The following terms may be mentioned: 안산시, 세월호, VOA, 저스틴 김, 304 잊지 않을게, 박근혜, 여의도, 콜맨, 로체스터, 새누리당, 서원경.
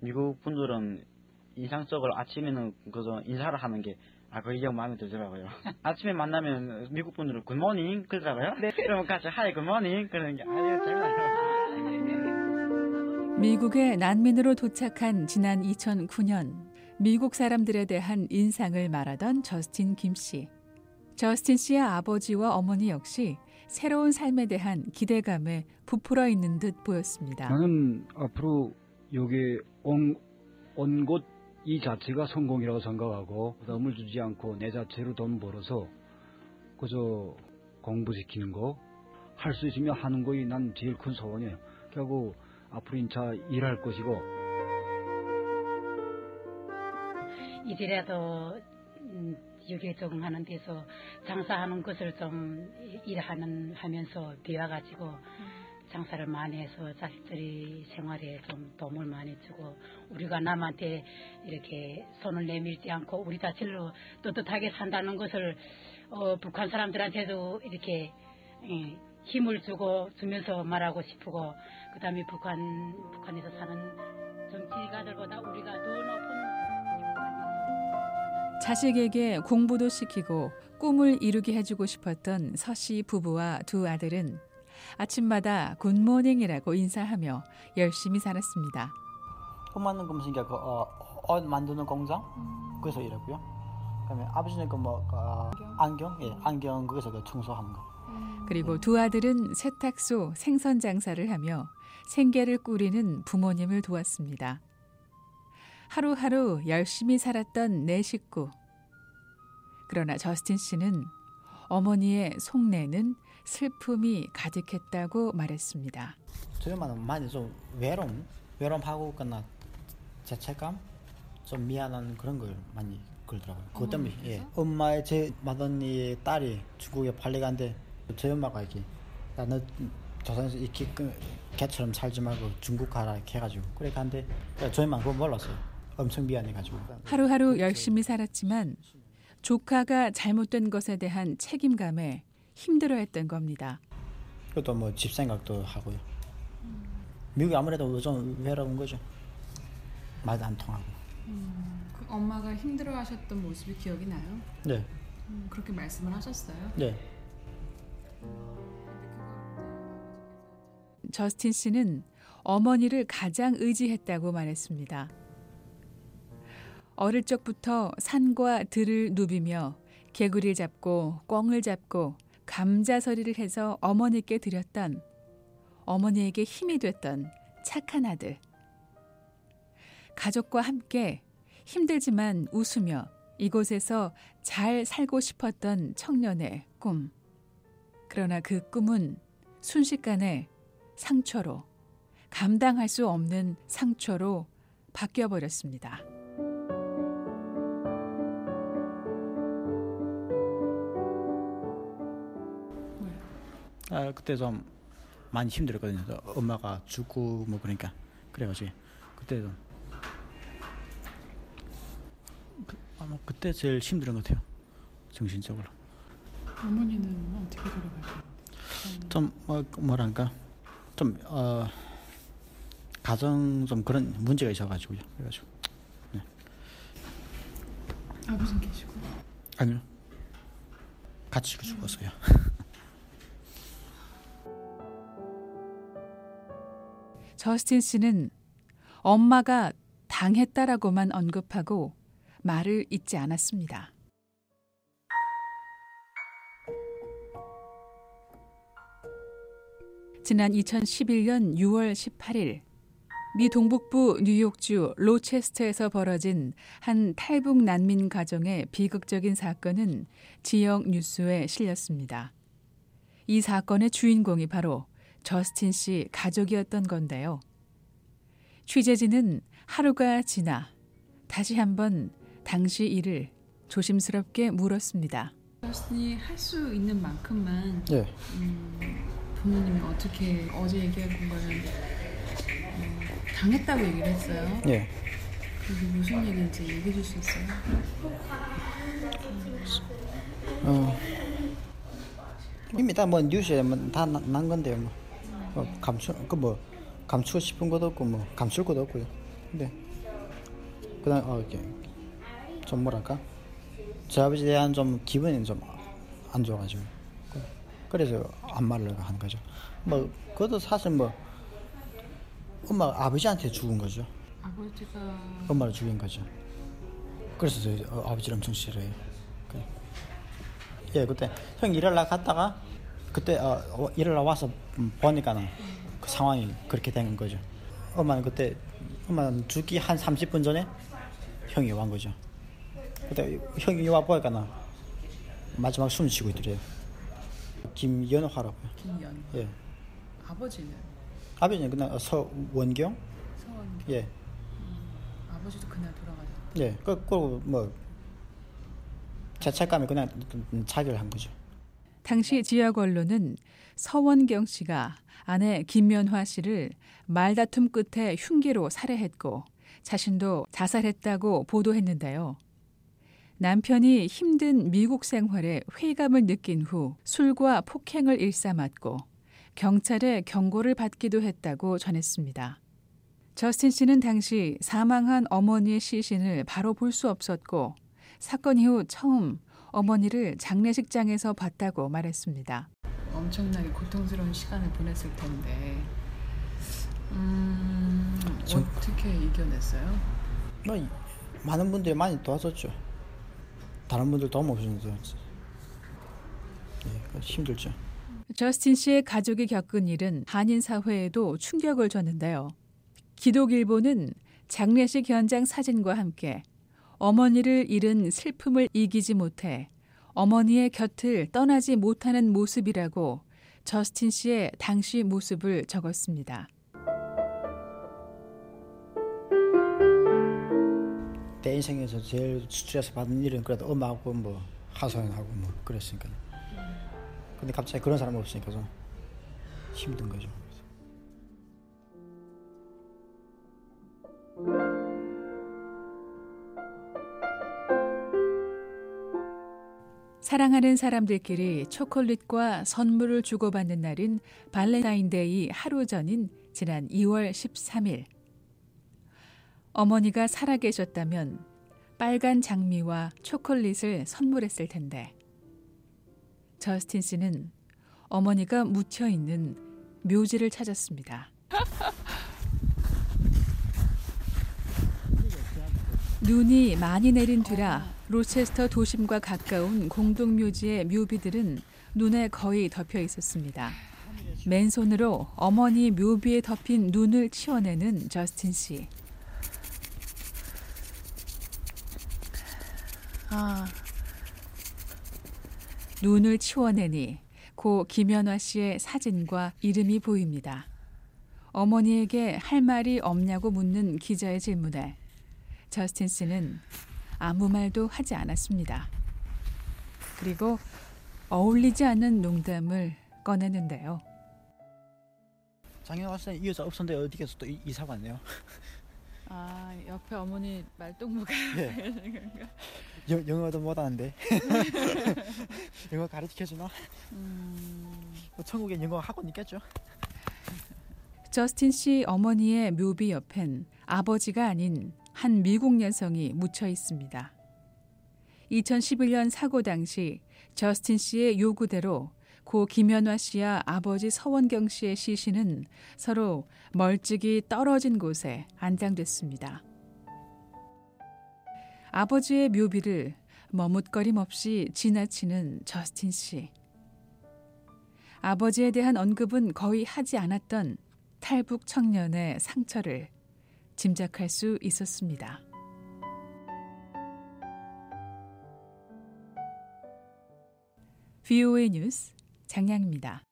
미국 분들은 인상적으로 아침에는 그저 인사를 하는 게 그 인형 마음에 들더라고요. 아침에 만나면 미국 분들은 굿모닝 그러더라고요. 네. 그러면 같이 하이 굿모닝 그러는 게 아주 재밌어요. 미국에 난민으로 도착한 지난 2009년 미국 사람들에 대한 인상을 말하던 저스틴 김 씨. 저스틴 씨의 아버지와 어머니 역시 새로운 삶에 대한 기대감에 부풀어 있는 듯 보였습니다. 저는 앞으로 여기 온 곳 이 자체가 성공이라고 생각하고 부담을 주지 않고 내 자체로 돈 벌어서 그저 공부시키는 거 할 수 있으면 하는 거에 난 제일 큰 소원이에요. 그리고 앞으로 인차 일할 것이고 이제라도 여기에 적응하는 데서 장사하는 것을 좀 하면서 배워가지고 장사를 많이 해서 자식들이 생활에 좀 도움을 많이 주고 우리가 남한테 이렇게 손을 내밀지 않고 우리 자신로 떳떳하게 산다는 것을 북한 사람들한테도 이렇게 힘을 주면서 말하고 싶고 그다음에 북한에서 사는 정치가들보다 우리가 더 높은 자식에게 공부도 시키고 꿈을 이루게 해주고 싶었던 서 씨 부부와 두 아들은 아침마다 굿모닝이라고 인사하며 열심히 살았습니다. 꽃 만드는 거 무슨 옷 만드는 공장 거기서 일했고요. 그다음에 아버지는 안경 거기서 청소하는 거. 그리고 두 아들은 세탁소 생선 장사를 하며 생계를 꾸리는 부모님을 도왔습니다. 하루하루 열심히 살았던 내 식구. 그러나 저스틴 씨는 어머니의 속내는 슬픔이 가득했다고 말했습니다. 저희만은 많이 좀 외로움하고 그나 죄책감, 좀 미안한 그런 걸 많이 걸더라고요. 그것 때문에 예. 엄마의 제 맏언니의 딸이 중국에 발리가는데 저희 엄마가 이렇게 나는 조선에서 이렇게 개처럼 살지 말고 중국 가라 이렇게 해가지고 그래 간데 저희만 그거 몰랐어요. 엄청 미안해가지고. 하루하루 열심히 살았지만 조카가 잘못된 것에 대한 책임감에 힘들어했던 겁니다. 그것도 집 생각도 하고요. 미국이 아무래도 좀 외로운 거죠. 말도 안 통하고. 그 엄마가 힘들어하셨던 모습이 기억이 나요? 네. 그렇게 말씀을 하셨어요? 네. 저스틴 씨는 어머니를 가장 의지했다고 말했습니다. 어릴 적부터 산과 들을 누비며 개구리를 잡고 꿩을 잡고 감자서리를 해서 어머니께 드렸던 어머니에게 힘이 됐던 착한 아들. 가족과 함께 힘들지만 웃으며 이곳에서 잘 살고 싶었던 청년의 꿈. 그러나 그 꿈은 순식간에 상처로, 감당할 수 없는 상처로 바뀌어버렸습니다. 그때 좀 많이 힘들었거든요. 엄마가 죽고 그러니까 그래가지고 그때 좀 아마 그때 제일 힘들은 것 같아요. 정신적으로. 어머니는 어떻게 돌아가셨어요? 좀 뭐랄까 좀 가정 좀 그런 문제가 있어가지고요. 그래가지고 네. 아버지는 계시고? 아니요. 같이 죽었어요. 저스틴 씨는 엄마가 당했다라고만 언급하고 말을 잇지 않았습니다. 지난 2011년 6월 18일 미 동북부 뉴욕주 로체스터에서 벌어진 한 탈북 난민 가정의 비극적인 사건은 지역 뉴스에 실렸습니다. 이 사건의 주인공이 바로 저스틴 씨 가족이었던 건데요. 취재진은 하루가 지나 다시 한번 당시 일을 조심스럽게 물었습니다. 저스틴이 할 수 있는 만큼만 네. 부모님이 어떻게 어제 얘기해본 거는 당했다고 얘기를 했어요. 네. 그게 무슨 얘기인지 얘기해 줄 수 있어요? 이미 다 뉴스에 다 난 건데요. 감추고 싶은 것도 없고 감출 것도 없고요. 근데 그다음 이렇게 좀 뭐랄까 저 아버지에 대한 좀 기분이 좀 안 좋아가지고 그래서 안 말려고 하는 거죠. 뭐 그것도 사실 뭐 엄마 아버지한테 죽은 거죠. 아버지가 엄마를 죽인 거죠. 그래서 저희 아버지를 엄청 싫어해요. 그래. 예, 그때 형 일하러 갔다가 그때 일하러 와서 보니까는 그 상황이 그렇게 된 거죠. 엄마는 그때 엄마는 죽기 한 30분 전에 형이 온 거죠. 그때 형이 와 보니까는 마지막 숨 쉬고 있더래요. 김연화라고. 김연화. 예. 아버지는? 아버지는 그날 서원경. 서원경. 예. 아버지도 그날 돌아가셨죠. 예. 그리고 뭐 자책감이 그냥 자결을 한 거죠. 당시 지역 언론은 서원경 씨가 아내 김연화 씨를 말다툼 끝에 흉기로 살해했고 자신도 자살했다고 보도했는데요. 남편이 힘든 미국 생활에 회의감을 느낀 후 술과 폭행을 일삼았고 경찰의 경고를 받기도 했다고 전했습니다. 저스틴 씨는 당시 사망한 어머니의 시신을 바로 볼 수 없었고 사건 이후 처음 어머니를 장례식장에서 봤다고 말했습니다. 엄청나게 고통스러운 시간을 보냈을 텐데 어떻게 이겨냈어요? 많은 분들이 많이 도와줬죠. 다른 분들 도움 없었는데 예, 힘들죠. 저스틴 씨의 가족이 겪은 일은 한인 사회에도 충격을 줬는데요. 기독일보는 장례식 현장 사진과 함께 어머니를 잃은 슬픔을 이기지 못해 어머니의 곁을 떠나지 못하는 모습이라고 저스틴 씨의 당시 모습을 적었습니다. 내 인생에서 제일 스트레스 받은 일은 그래도 엄마하고 뭐 하소연하고 뭐 그랬으니까. 근데 갑자기 그런 사람 없으니까 좀 힘든 거죠. 사랑하는 사람들끼리 초콜릿과 선물을 주고받는 날인 발렌타인데이 하루 전인 지난 2월 13일. 어머니가 살아계셨다면 빨간 장미와 초콜릿을 선물했을 텐데. 저스틴 씨는 어머니가 묻혀 있는 묘지를 찾았습니다. 눈이 많이 내린 뒤라 로체스터 도심과 가까운 공동묘지의 묘비들은 눈에 거의 덮여 있었습니다. 맨손으로 어머니 묘비에 덮인 눈을 치워내는 저스틴 씨. 눈을 치워내니 고 김연화 씨의 사진과 이름이 보입니다. 어머니에게 할 말이 없냐고 묻는 기자의 질문에 저스틴 씨는 아무 말도 하지 않았습니다. 그리고 어울리지 않는 농담을 꺼내는데요. 작년에 왔을 때 이 여자 없었는데 어디 가서 또 이사 왔네요. 아, 옆에 어머니 말동무가 이러는 건가? 영어도 못하는데. 영어 가르치켜주나? 뭐 천국엔 영어 학원 있겠죠. 저스틴 씨 어머니의 묘비 옆엔 아버지가 아닌 한 미국 여성이 묻혀 있습니다. 2011년 사고 당시 저스틴 씨의 요구대로 고 김연화 씨와 아버지 서원경 씨의 시신은 서로 멀찍이 떨어진 곳에 안장됐습니다. 아버지의 묘비를 머뭇거림 없이 지나치는 저스틴 씨. 아버지에 대한 언급은 거의 하지 않았던 탈북 청년의 상처를 짐작할 수 있었습니다. VOA 뉴스 장량입니다.